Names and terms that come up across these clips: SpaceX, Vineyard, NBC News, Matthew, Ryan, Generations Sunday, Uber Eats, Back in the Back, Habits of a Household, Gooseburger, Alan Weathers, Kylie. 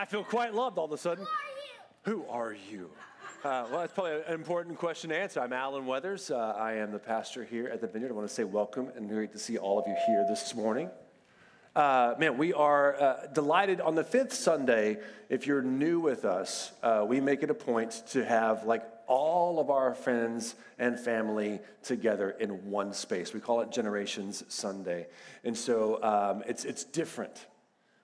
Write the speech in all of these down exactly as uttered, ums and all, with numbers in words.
I feel quite loved all of a sudden. Who are you? Who are you? Uh, well, that's probably an important question to answer. I'm Alan Weathers. Uh, I am the pastor here at the Vineyard. I want to say welcome and great to see all of you here this morning. Uh, man, we are uh, delighted on the fifth Sunday. If you're new with us, uh, we make it a point to have like all of our friends and family together in one space. We call it Generations Sunday. And so um, it's it's different,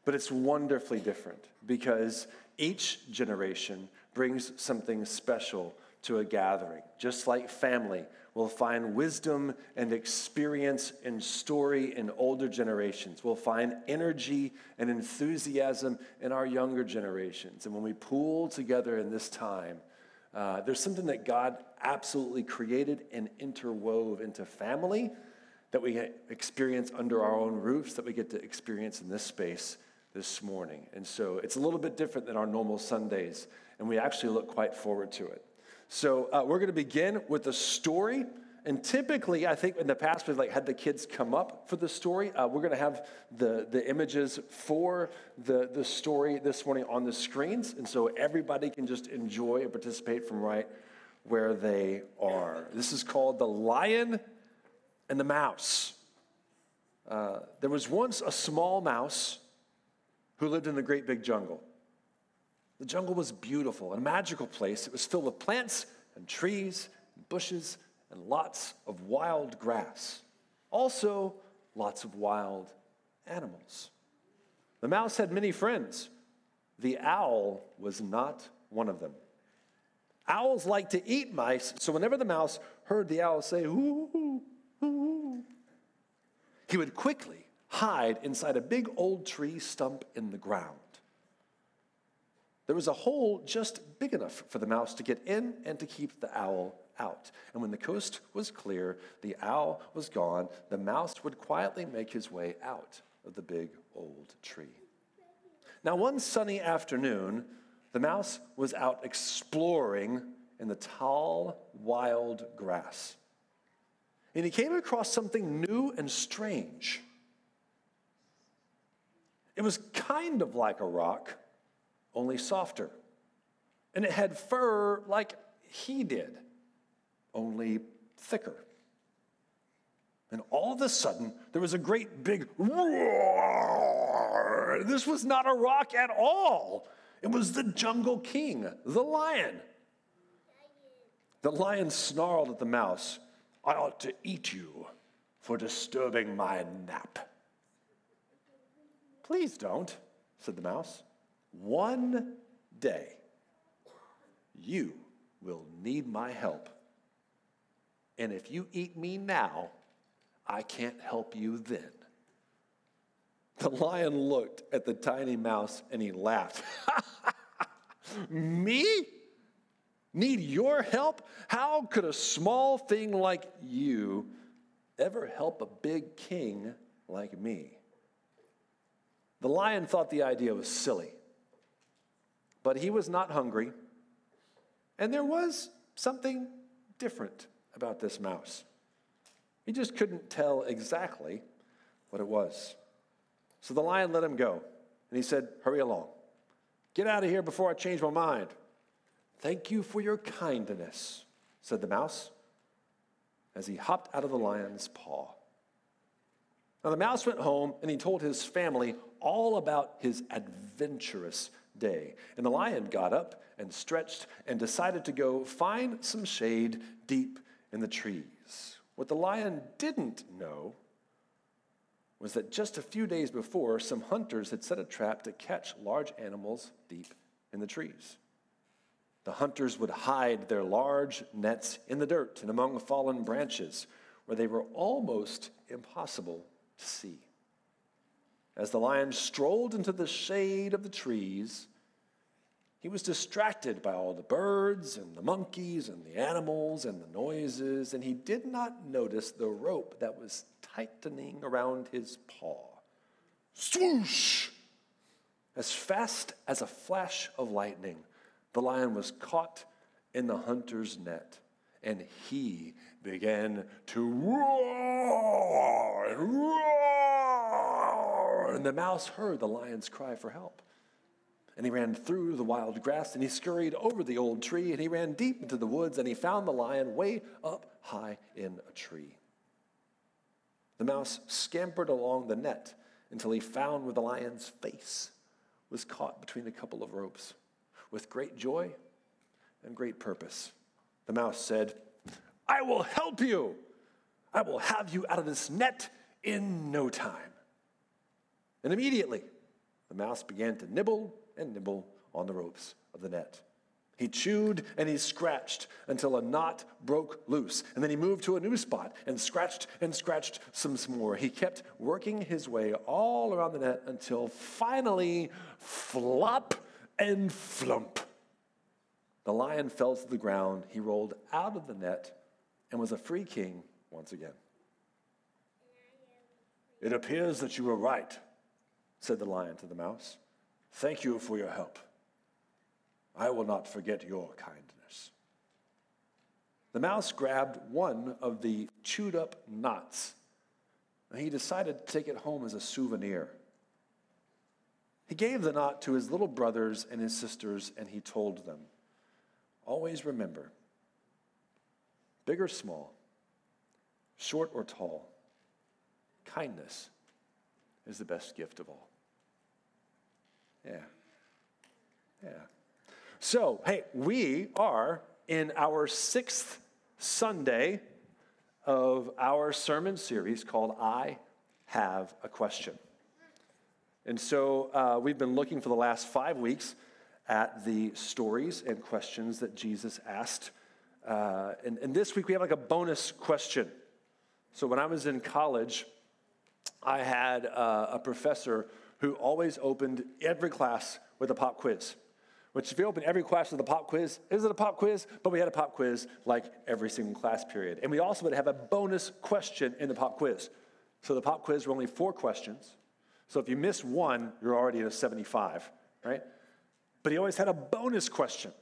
but it's wonderfully different because each generation brings something special to a gathering. Just like family will find wisdom and experience and story in older generations, we'll find energy and enthusiasm in our younger generations. And when we pool together in this time, uh, there's something that God absolutely created and interwove into family that we experience under our own roofs, that we get to experience in this space this morning. And so it's a little bit different than our normal Sundays, and we actually look quite forward to it. So uh, we're going to begin with a story, and typically, I think in the past, we've like had the kids come up for the story. Uh, we're going to have the, the images for the, the story this morning on the screens, and so everybody can just enjoy and participate from right where they are. This is called The Lion and the Mouse. Uh, there was once a small mouse who lived in a great big jungle. The jungle was beautiful and a magical place. It was filled with plants and trees and bushes and lots of wild grass. Also, lots of wild animals. The mouse had many friends. The owl was not one of them. Owls like to eat mice, so whenever the mouse heard the owl say, "Ooh, ooh," he would quickly hide inside a big old tree stump in the ground. There was a hole just big enough for the mouse to get in and to keep the owl out. And when the coast was clear, the owl was gone, the mouse would quietly make his way out of the big old tree. Now, one sunny afternoon, the mouse was out exploring in the tall, wild grass. And he came across something new and strange. It was kind of like a rock, only softer. And it had fur like he did, only thicker. And all of a sudden, there was a great big roar. This was not a rock at all. It was the jungle king, the lion. The lion snarled at the mouse, "I ought to eat you for disturbing my nap." "Please don't," said the mouse. "One day, you will need my help. And if you eat me now, I can't help you then." The lion looked at the tiny mouse and he laughed. "Me? Need your help? How could a small thing like you ever help a big king like me?" The lion thought the idea was silly. But he was not hungry, and there was something different about this mouse. He just couldn't tell exactly what it was. So the lion let him go, and he said, "Hurry along. Get out of here before I change my mind." "Thank you for your kindness," said the mouse, as he hopped out of the lion's paw. Now the mouse went home, and he told his family all about his adventurous day. And the lion got up and stretched and decided to go find some shade deep in the trees. What the lion didn't know was that just a few days before, some hunters had set a trap to catch large animals deep in the trees. The hunters would hide their large nets in the dirt and among fallen branches, where they were almost impossible to see. As the lion strolled into the shade of the trees, he was distracted by all the birds and the monkeys and the animals and the noises, and he did not notice the rope that was tightening around his paw. Swoosh! As fast as a flash of lightning, the lion was caught in the hunter's net, and he began to roar and roar. And the mouse heard the lion's cry for help. And he ran through the wild grass, and he scurried over the old tree, and he ran deep into the woods, and he found the lion way up high in a tree. The mouse scampered along the net until he found where the lion's face was caught between a couple of ropes. With great joy and great purpose, the mouse said, "I will help you. I will have you out of this net in no time." And immediately, the mouse began to nibble and nibble on the ropes of the net. He chewed and he scratched until a knot broke loose. And then he moved to a new spot and scratched and scratched some more. He kept working his way all around the net until finally, flop and flump. The lion fell to the ground. He rolled out of the net and was a free king once again. "It appears that you were right," said the lion to the mouse. "Thank you for your help. I will not forget your kindness." The mouse grabbed one of the chewed-up knots, and he decided to take it home as a souvenir. He gave the knot to his little brothers and his sisters, and he told them, "Always remember, big or small, short or tall, kindness is the best gift of all." Yeah. Yeah. So, hey, we are in our sixth Sunday of our sermon series called I Have a Question. And so uh, we've been looking for the last five weeks at the stories and questions that Jesus asked. Uh, and, and this week we have like a bonus question. So when I was in college, I had uh, a professor who always opened every class with a pop quiz. Which, if you open every class with a pop quiz, is it a pop quiz? But we had a pop quiz like every single class period. And we also would have a bonus question in the pop quiz. So the pop quiz were only four questions. So if you miss one, you're already at a seventy-five, right? But he always had a bonus question.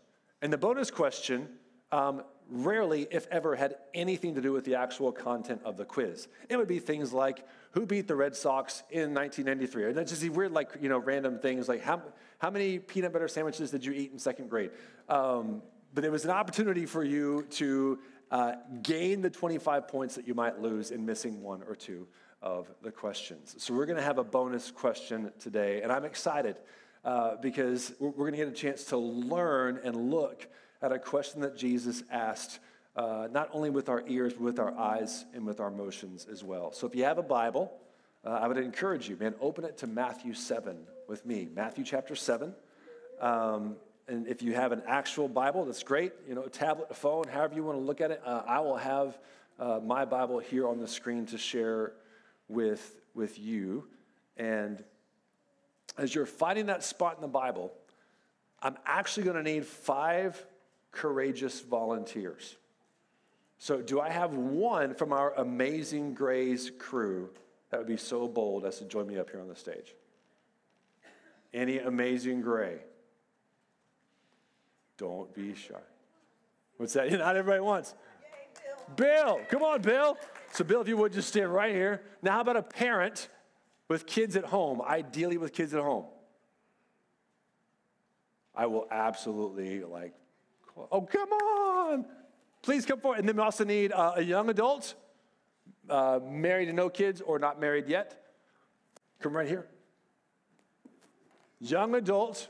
And the bonus question um, rarely, if ever, had anything to do with the actual content of the quiz. It would be things like, who beat the Red Sox in nineteen ninety-three? And that's just these weird, like, you know, random things like, how how many peanut butter sandwiches did you eat in second grade? Um, but there was an opportunity for you to uh, gain the twenty-five points that you might lose in missing one or two of the questions. So we're going to have a bonus question today, and I'm excited uh, because we're, we're going to get a chance to learn and look at a question that Jesus asked, uh, not only with our ears, but with our eyes and with our emotions as well. So if you have a Bible, uh, I would encourage you, man, open it to Matthew seven with me. Matthew chapter seven. Um, and if you have an actual Bible, that's great. You know, a tablet, a phone, however you want to look at it. Uh, I will have uh, my Bible here on the screen to share with with you. And as you're finding that spot in the Bible, I'm actually going to need five courageous volunteers. So do I have one from our Amazing Grace crew that would be so bold as to join me up here on the stage? Any Amazing Gray? Don't be shy. What's that? Not everybody wants. Yay, Bill. Bill, come on, Bill. So Bill, if you would just stand right here. Now, how about a parent with kids at home, ideally with kids at home? I will absolutely like Oh, come on. Please come forward. And then we also need uh, a young adult, uh, married and no kids or not married yet. Come right here. Young adult.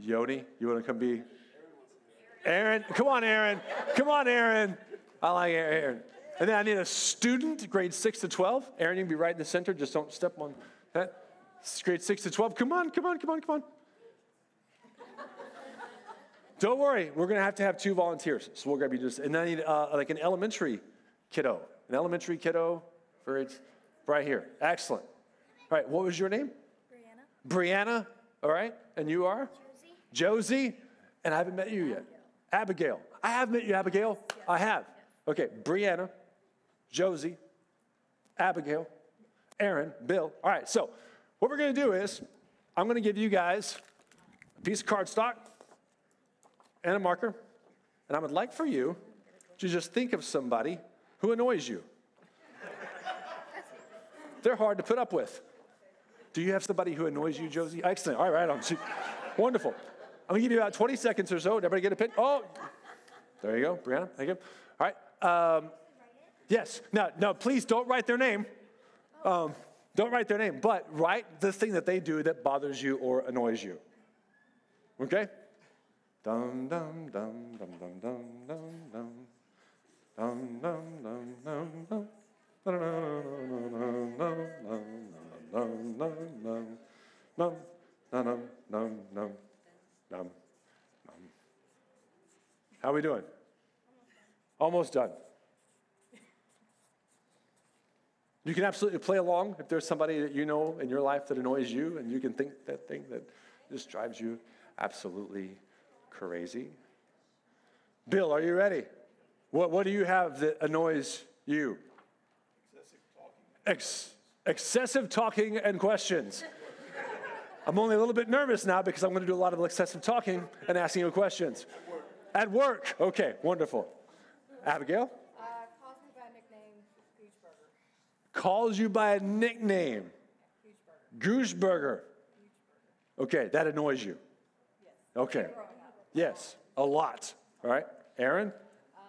Yoni, you want to come be? Aaron. Come on, Aaron. Come on, Aaron. I like Aaron. And then I need a student, grade six to twelve. Aaron, you can be right in the center. Just don't step on that. It's grade six to twelve. Come on, come on, come on, come on. Don't worry, we're going to have to have two volunteers. So we'll grab you just, and I need uh, like an elementary kiddo. An elementary kiddo for its, right here. Excellent. All right, what was your name? Brianna. Brianna, all right. And you are? Josie. Josie, and I haven't met you yet. Abigail. Abigail. I have met you, Abigail. Yes, yes. I have. Yes. Okay, Brianna, Josie, Abigail, Aaron, Bill. All right, so what we're going to do is I'm going to give you guys a piece of cardstock and a marker, and I would like for you to just think of somebody who annoys you. They're hard to put up with. Do you have somebody who annoys you, Josie? Excellent. All right. Right on. Wonderful. I'm going to give you about twenty seconds or so. Did everybody get a pin? Oh, there you go. Brianna, thank you. All right. Um, yes. Now, now, please don't write their name. Um, don't write their name, but write the thing that they do that bothers you or annoys you. Okay? Dum, dum, dum, dum, dum, dum, dum, dum. Dum, dum, dum, dum, dum. Dum, dum, dum, dum, dum, dum, dum, dum, dum, dum, dum, dum, dum. How are we doing? Almost done. You can absolutely play along if there's somebody that you know in your life that annoys you, and you can think that thing that just drives you absolutely crazy. Bill, are you ready? What what do you have that annoys you? Excessive talking. Ex- excessive talking and questions. I'm only a little bit nervous now because I'm going to do a lot of excessive talking and asking you questions. At work. At work. Okay, wonderful. Abigail? Uh, calls me by a nickname, Gooseburger. Calls you by a nickname. Gooseburger. Gooseburger. Okay, that annoys you. Yes. Okay. Yes, a lot. All right. Aaron? Uh,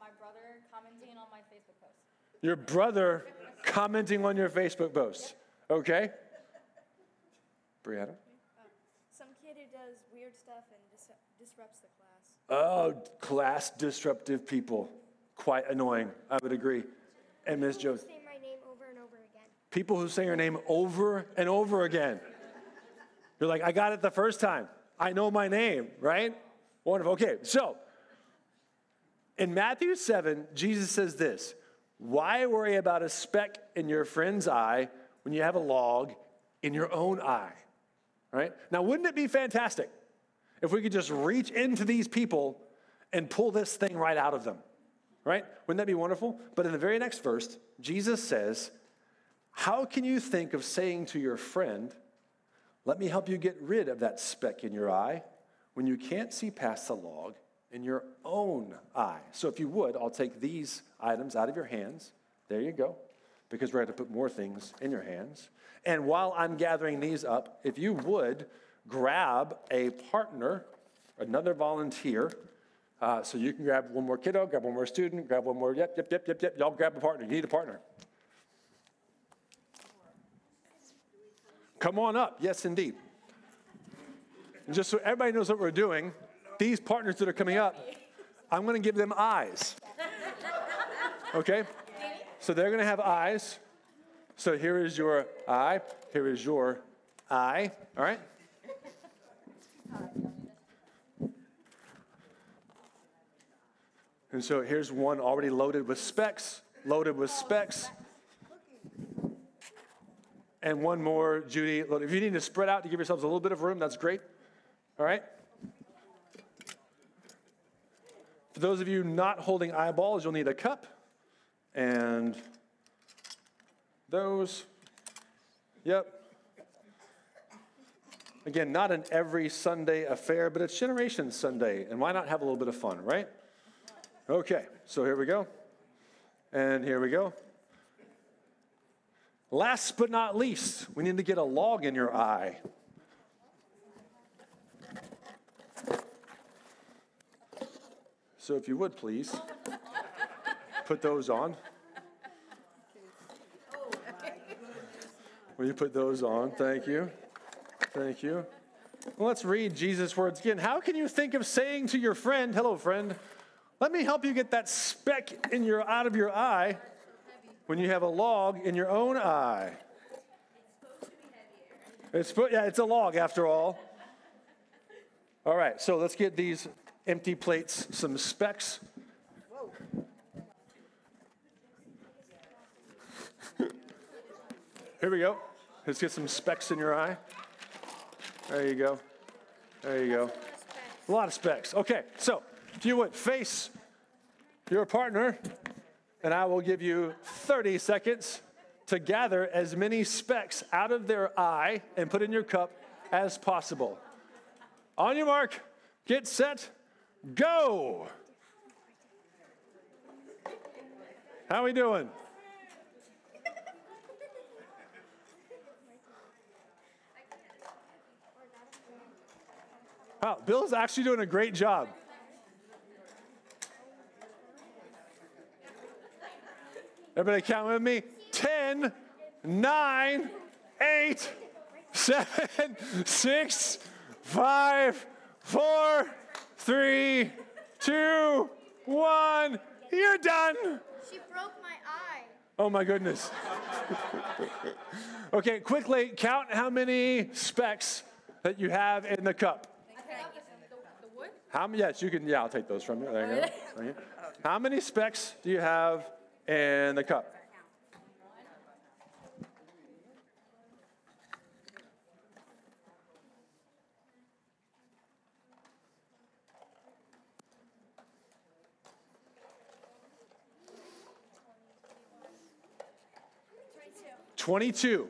my brother commenting on my Facebook post. Your brother commenting on your Facebook post. Yep. Okay. Brianna? Uh, some kid who does weird stuff and dis- disrupts the class. Oh, class disruptive people. Quite annoying. I would agree. And Miz Jones? People who say my name over and over again. People who say your name over and over again. You're like, I got it the first time. I know my name, right? Wonderful. Okay, so in Matthew seven, Jesus says this: why worry about a speck in your friend's eye when you have a log in your own eye? Right? Now, wouldn't it be fantastic if we could just reach into these people and pull this thing right out of them? Right? Wouldn't that be wonderful? But in the very next verse, Jesus says, how can you think of saying to your friend, let me help you get rid of that speck in your eye when you can't see past the log in your own eye? So if you would, I'll take these items out of your hands. There you go, because we're going to put more things in your hands. And while I'm gathering these up, if you would, grab a partner, another volunteer. Uh, so you can grab one more kiddo, grab one more student, grab one more, yep, yep, yep, yep, yep. Y'all grab a partner. You need a partner. Come on up. Yes, indeed. And just so everybody knows what we're doing, these partners that are coming up, I'm going to give them eyes. Okay? So they're going to have eyes. So here is your eye. Here is your eye. All right? And so here's one already loaded with specks, loaded with specks. And one more, Judy. If you need to spread out to give yourselves a little bit of room, that's great. All right? For those of you not holding eyeballs, you'll need a cup. And those. Yep. Again, not an every Sunday affair, but it's Generations Sunday. And why not have a little bit of fun, right? Okay, so here we go. And here we go. Last but not least, we need to get a log in your eye. So if you would, please, put those on. Will you put those on? Thank you. Thank you. Well, let's read Jesus' words again. How can you think of saying to your friend, hello, friend, let me help you get that speck in your out of your eye when you have a log in your own eye? It's supposed to be heavier. It's, yeah, it's a log after all. All right, so let's get these empty plates some specks. Whoa. Here we go. Let's get some specks in your eye. There you go. There you go. A lot of specks. Okay, so if you would face your partner, and I will give you thirty seconds to gather as many specks out of their eye and put in your cup as possible. On your mark, get set, go. How are we doing? Wow, Bill's actually doing a great job. Everybody count with me. Ten, nine, eight, seven, six, five, four, three, two, one. You're done. She broke my eye. Oh, my goodness. Okay, quickly count how many specks that you have in the cup. How many? Yes, you can. Yeah, I'll take those from you. There you go. There you go. How many specks do you have in the cup? twenty-two.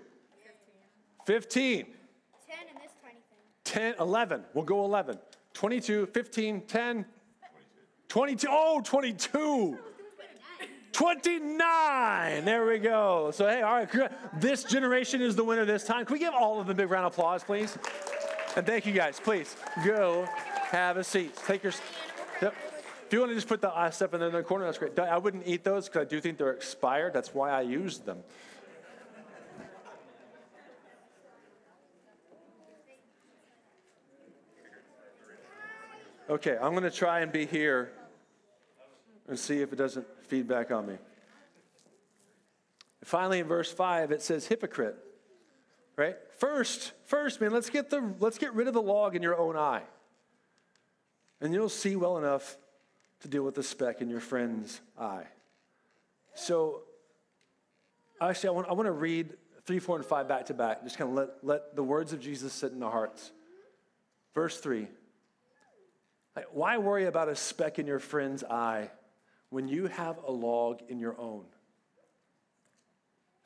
fifteen. ten in this tiny thing. ten, eleven. We'll go eleven. twenty-two, fifteen, ten. twenty-two. Oh, twenty-two. twenty-nine. There we go. So, hey, all right. This generation is the winner this time. Can we give all of them a big round of applause, please? And thank you guys. Please go have a seat. Take your. Yep. If you want to just put the uh, stuff in the other corner, that's great. I wouldn't eat those because I do think they're expired. That's why I used them. Okay, I'm going to try and be here and see if it doesn't feed back on me. Finally, in verse five, it says hypocrite, right? First, first, man, let's get the let's get rid of the log in your own eye, and you'll see well enough to deal with the speck in your friend's eye. So, actually, I want I want to read three, four, and five back to back. Just kind of let let the words of Jesus sit in the hearts. Verse three. Why worry about a speck in your friend's eye when you have a log in your own?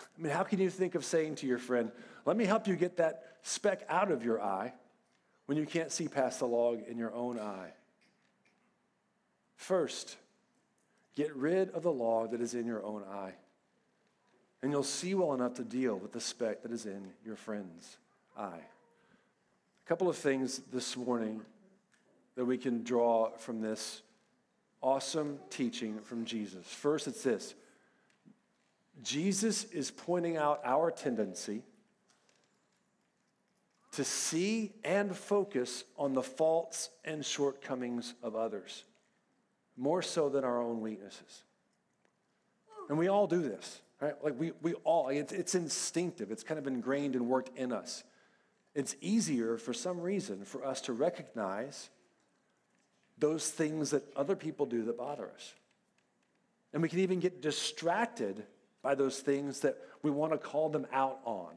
I mean, how can you think of saying to your friend, let me help you get that speck out of your eye when you can't see past the log in your own eye? First, get rid of the log that is in your own eye, and you'll see well enough to deal with the speck that is in your friend's eye. A couple of things this morning that we can draw from this awesome teaching from Jesus. First, it's this. Jesus is pointing out our tendency to see and focus on the faults and shortcomings of others, more so than our own weaknesses. And we all do this, right? Like we, we all, it's, it's instinctive. It's kind of ingrained and worked in us. It's easier for some reason for us to recognize those things that other people do that bother us. And we can even get distracted by those things that we want to call them out on.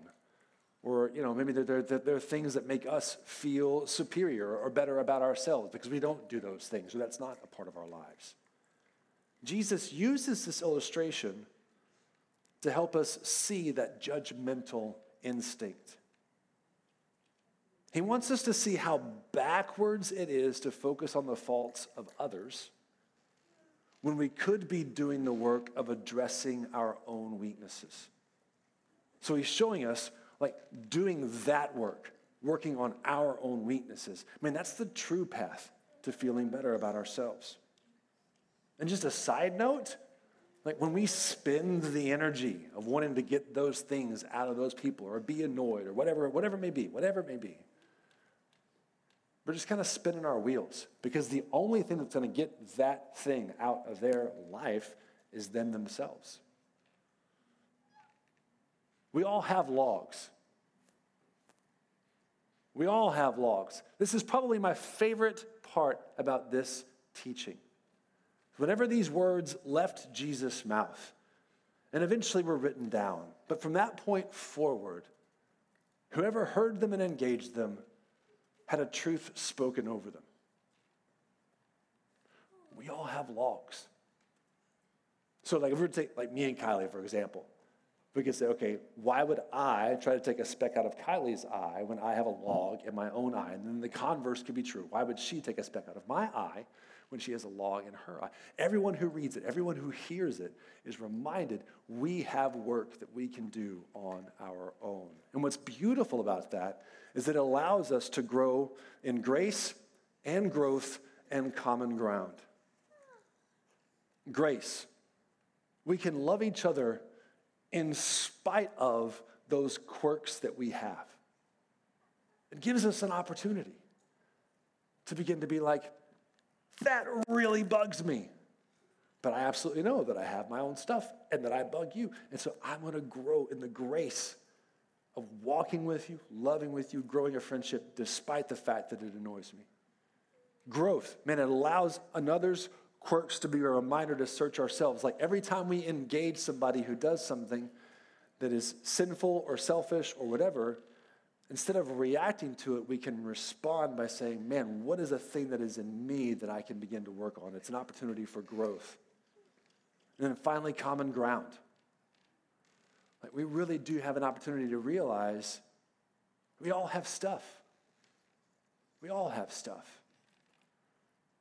Or, you know, maybe they're, they're, they're things that make us feel superior or better about ourselves because we don't do those things, or that's not a part of our lives. Jesus uses this illustration to help us see that judgmental instinct. He wants us to see how backwards it is to focus on the faults of others when we could be doing the work of addressing our own weaknesses. So he's showing us, like, doing that work, working on our own weaknesses. I mean, that's the true path to feeling better about ourselves. And just a side note, like, when we spend the energy of wanting to get those things out of those people or be annoyed or whatever, whatever it may be, whatever it may be, we're just kind of spinning our wheels because the only thing that's going to get that thing out of their life is them themselves. We all have logs. We all have logs. This is probably my favorite part about this teaching. Whenever these words left Jesus' mouth and eventually were written down, but from that point forward, whoever heard them and engaged them had a truth spoken over them. We all have logs. So, like, if we were to take, like, me and Kylie, for example, we could say, okay, why would I try to take a speck out of Kylie's eye when I have a log in my own eye? And then the converse could be true. Why would she take a speck out of my eye when she has a log in her eye? Everyone who reads it, everyone who hears it is reminded we have work that we can do on our own. And what's beautiful about that is it allows us to grow in grace and growth and common ground. Grace. We can love each other in spite of those quirks that we have. It gives us an opportunity to begin to be like, that really bugs me. But I absolutely know that I have my own stuff and that I bug you. And so I'm going to grow in the grace of walking with you, loving with you, growing a friendship despite the fact that it annoys me. Growth, man, it allows another's quirks to be a reminder to search ourselves. Like every time we engage somebody who does something that is sinful or selfish or whatever, instead of reacting to it, we can respond by saying, man, what is a thing that is in me that I can begin to work on? It's an opportunity for growth. And then finally, common ground. Like we really do have an opportunity to realize we all have stuff. We all have stuff.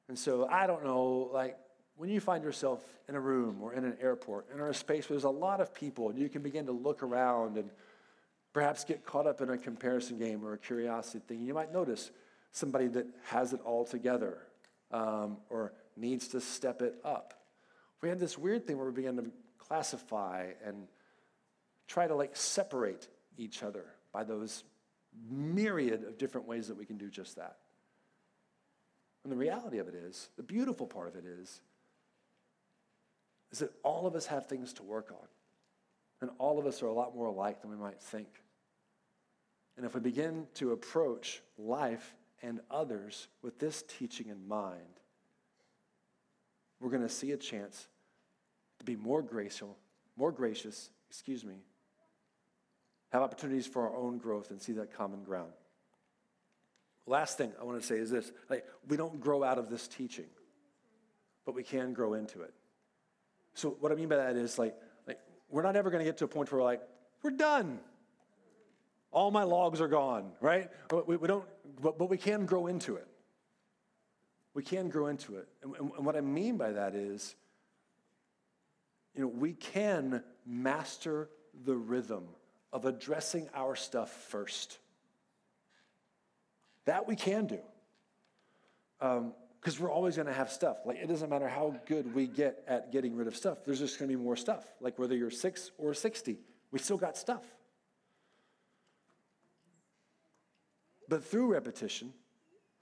And so I don't know, like when you find yourself in a room or in an airport and in a space where there's a lot of people and you can begin to look around and perhaps get caught up in a comparison game or a curiosity thing, you might notice somebody that has it all together um, or needs to step it up. We have this weird thing where we begin to classify and try to like separate each other by those myriad of different ways that we can do just that. And the reality of it is, the beautiful part of it is, is that all of us have things to work on. And all of us are a lot more alike than we might think. And if we begin to approach life and others with this teaching in mind, we're going to see a chance to be more graceful, more gracious, excuse me, have opportunities for our own growth and see that common ground. Last thing I want to say is this. Like, we don't grow out of this teaching, but we can grow into it. So what I mean by that is, like, like we're not ever going to get to a point where we're like, we're done. All my logs are gone, right? But we, we don't, but, but we can grow into it. We can grow into it. And, and, and what I mean by that is, you know, we can master the rhythm of addressing our stuff first. That we can do, because um, we're always going to have stuff. Like, it doesn't matter how good we get at getting rid of stuff. There's just going to be more stuff. Like, whether you're six or sixty, we still got stuff. But through repetition,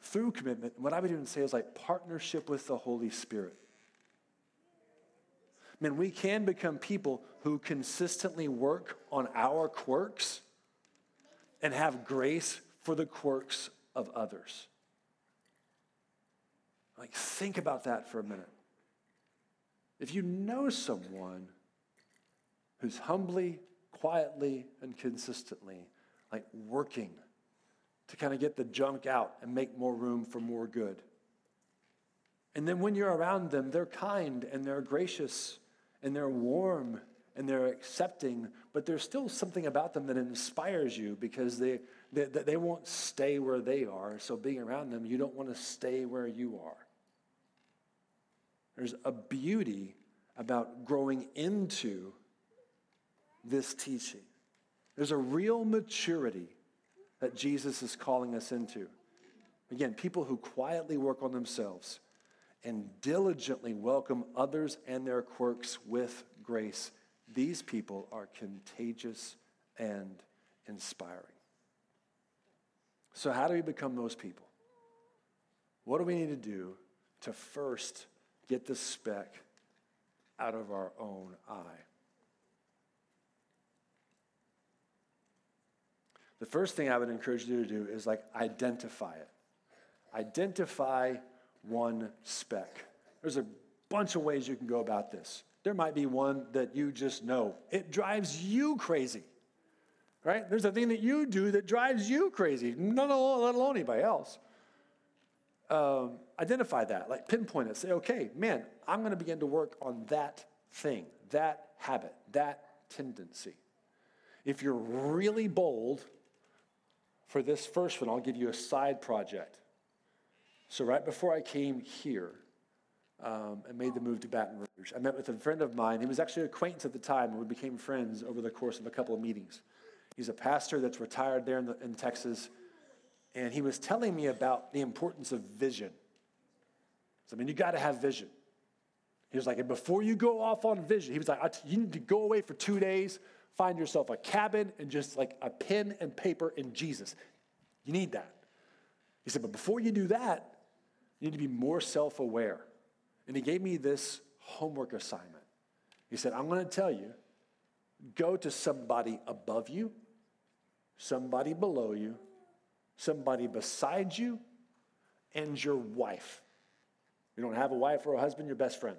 through commitment, what I would even say is like partnership with the Holy Spirit. Man, we can become people who consistently work on our quirks and have grace for the quirks of others. Like, think about that for a minute. If you know someone who's humbly, quietly, and consistently, like, working to kind of get the junk out and make more room for more good. And then when you're around them, they're kind and they're gracious and they're warm and they're accepting, but there's still something about them that inspires you because they That they won't stay where they are, so being around them, you don't want to stay where you are. There's a beauty about growing into this teaching. There's a real maturity that Jesus is calling us into. Again, people who quietly work on themselves and diligently welcome others and their quirks with grace. These people are contagious and inspiring. So how do we become those people? What do we need to do to first get the speck out of our own eye? The first thing I would encourage you to do is like identify it. Identify one speck. There's a bunch of ways you can go about this. There might be one that you just know. It drives you crazy. Right? There's a thing that you do that drives you crazy, not alone, let alone anybody else. Um, identify that, like pinpoint it. Say, okay, man, I'm going to begin to work on that thing, that habit, that tendency. If you're really bold, for this first one, I'll give you a side project. So right before I came here um, and made the move to Baton Rouge, I met with a friend of mine. He was actually an acquaintance at the time, and we became friends over the course of a couple of meetings. He's a pastor that's retired there in, the, in Texas, and he was telling me about the importance of vision. So, I mean, you got to have vision. He was like, and before you go off on vision, he was like, I t- you need to go away for two days, find yourself a cabin and just like a pen and paper and Jesus. You need that. He said, but before you do that, you need to be more self-aware. And he gave me this homework assignment. He said, I'm going to tell you, go to somebody above you, somebody below you, somebody beside you, and your wife. You don't have a wife or a husband, your best friend.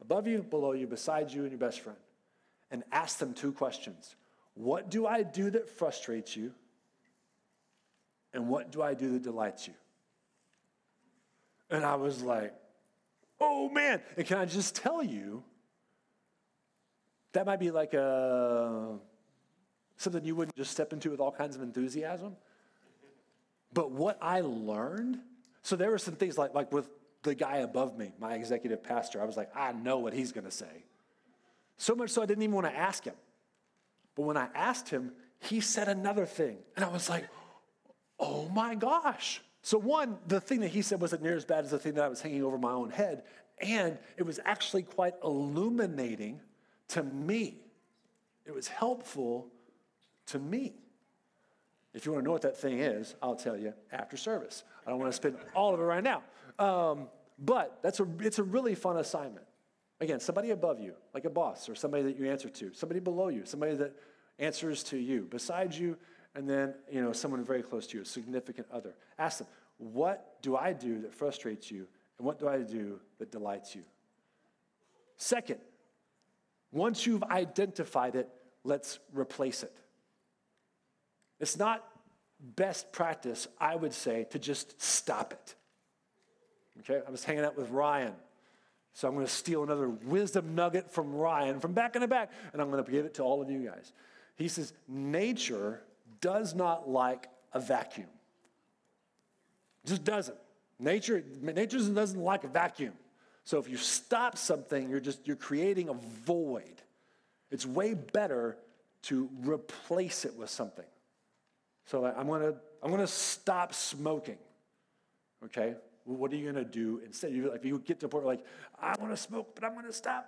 Above you, below you, beside you, and your best friend. And ask them two questions. What do I do that frustrates you? And what do I do that delights you? And I was like, oh, man. And can I just tell you, that might be like a, something you wouldn't just step into with all kinds of enthusiasm. But what I learned, so there were some things like, like with the guy above me, my executive pastor, I was like, I know what he's going to say. So much so I didn't even want to ask him. But when I asked him, he said another thing. And I was like, oh, my gosh. So one, the thing that he said wasn't near as bad as the thing that I was hanging over my own head. And it was actually quite illuminating to me. It was helpful to me. If you want to know what that thing is, I'll tell you after service. I don't want to spend all of it right now. Um, but that's a, it's a really fun assignment. Again, somebody above you, like a boss or somebody that you answer to, somebody below you, somebody that answers to you, beside you, and then, you know, someone very close to you, a significant other. Ask them, what do I do that frustrates you, and what do I do that delights you? Second, once you've identified it, let's replace it. It's not best practice, I would say, to just stop it. Okay, I was hanging out with Ryan. So I'm going to steal another wisdom nugget from Ryan from Back in the Back, and I'm going to give it to all of you guys. He says, nature does not like a vacuum. It just doesn't. Nature, nature doesn't like a vacuum. So if you stop something, you're just you're creating a void. It's way better to replace it with something. So I'm gonna I'm gonna stop smoking. Okay, well, what are you gonna do instead? You like you get to a point where like I want to smoke, but I'm gonna stop.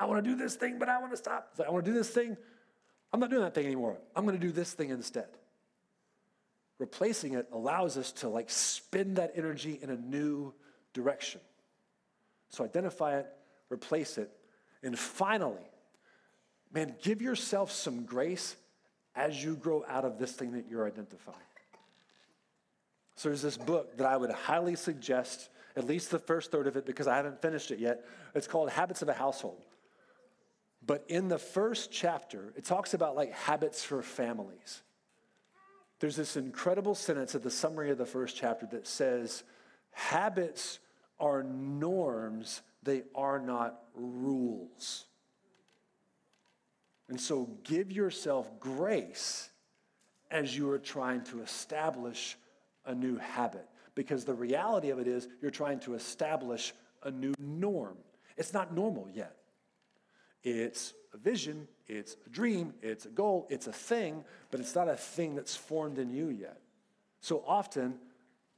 I want to do this thing, but I want to stop. It's like, I want to do this thing. I'm not doing that thing anymore. I'm gonna do this thing instead. Replacing it allows us to like spend that energy in a new direction. So identify it, replace it, and finally, man, give yourself some grace as you grow out of this thing that you're identifying. So there's this book that I would highly suggest, at least the first third of it, because I haven't finished it yet. It's called Habits of a Household. But in the first chapter, it talks about like habits for families. There's this incredible sentence at the summary of the first chapter that says, habits are norms, they are not rules. And so give yourself grace as you are trying to establish a new habit, because the reality of it is you're trying to establish a new norm. It's not normal yet. It's a vision, it's a dream, it's a goal, it's a thing, but it's not a thing that's formed in you yet. So often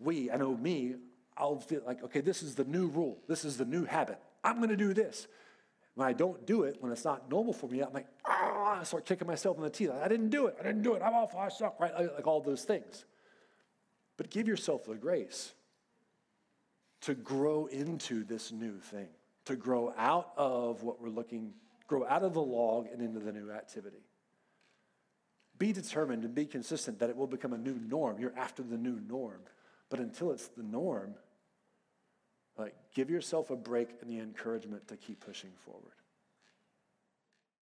we, I know me, I'll feel like, okay, this is the new rule. This is the new habit. I'm going to do this. When I don't do it, when it's not normal for me, I'm like, ah, I start kicking myself in the teeth. I didn't do it. I didn't do it. I'm awful. I suck, right? Like all those things. But give yourself the grace to grow into this new thing, to grow out of what we're looking, grow out of the log and into the new activity. Be determined and be consistent that it will become a new norm. You're after the new norm. But until it's the norm, like, give yourself a break and the encouragement to keep pushing forward.